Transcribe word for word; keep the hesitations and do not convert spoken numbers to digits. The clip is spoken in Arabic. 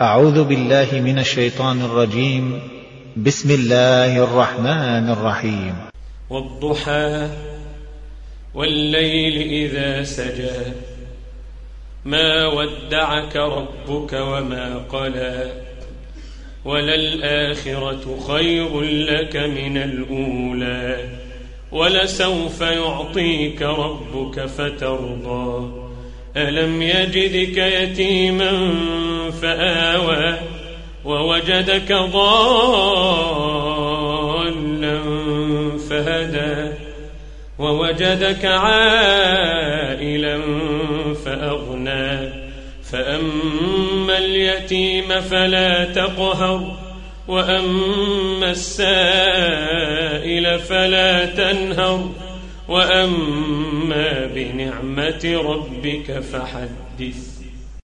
أعوذ بالله من الشيطان الرجيم. بسم الله الرحمن الرحيم. والضحى والليل إذا سجى ما ودعك ربك وما قلى وللآخرة خير لك من الأولى ولسوف يعطيك ربك فترضى ألم يجدك يتيما فآوى ووجدك ضالا فهدى ووجدك عائلا فأغنى فأما اليتيم فلا تقهر وأما السائل فلا تنهر وأما بنعمة ربك فحدث.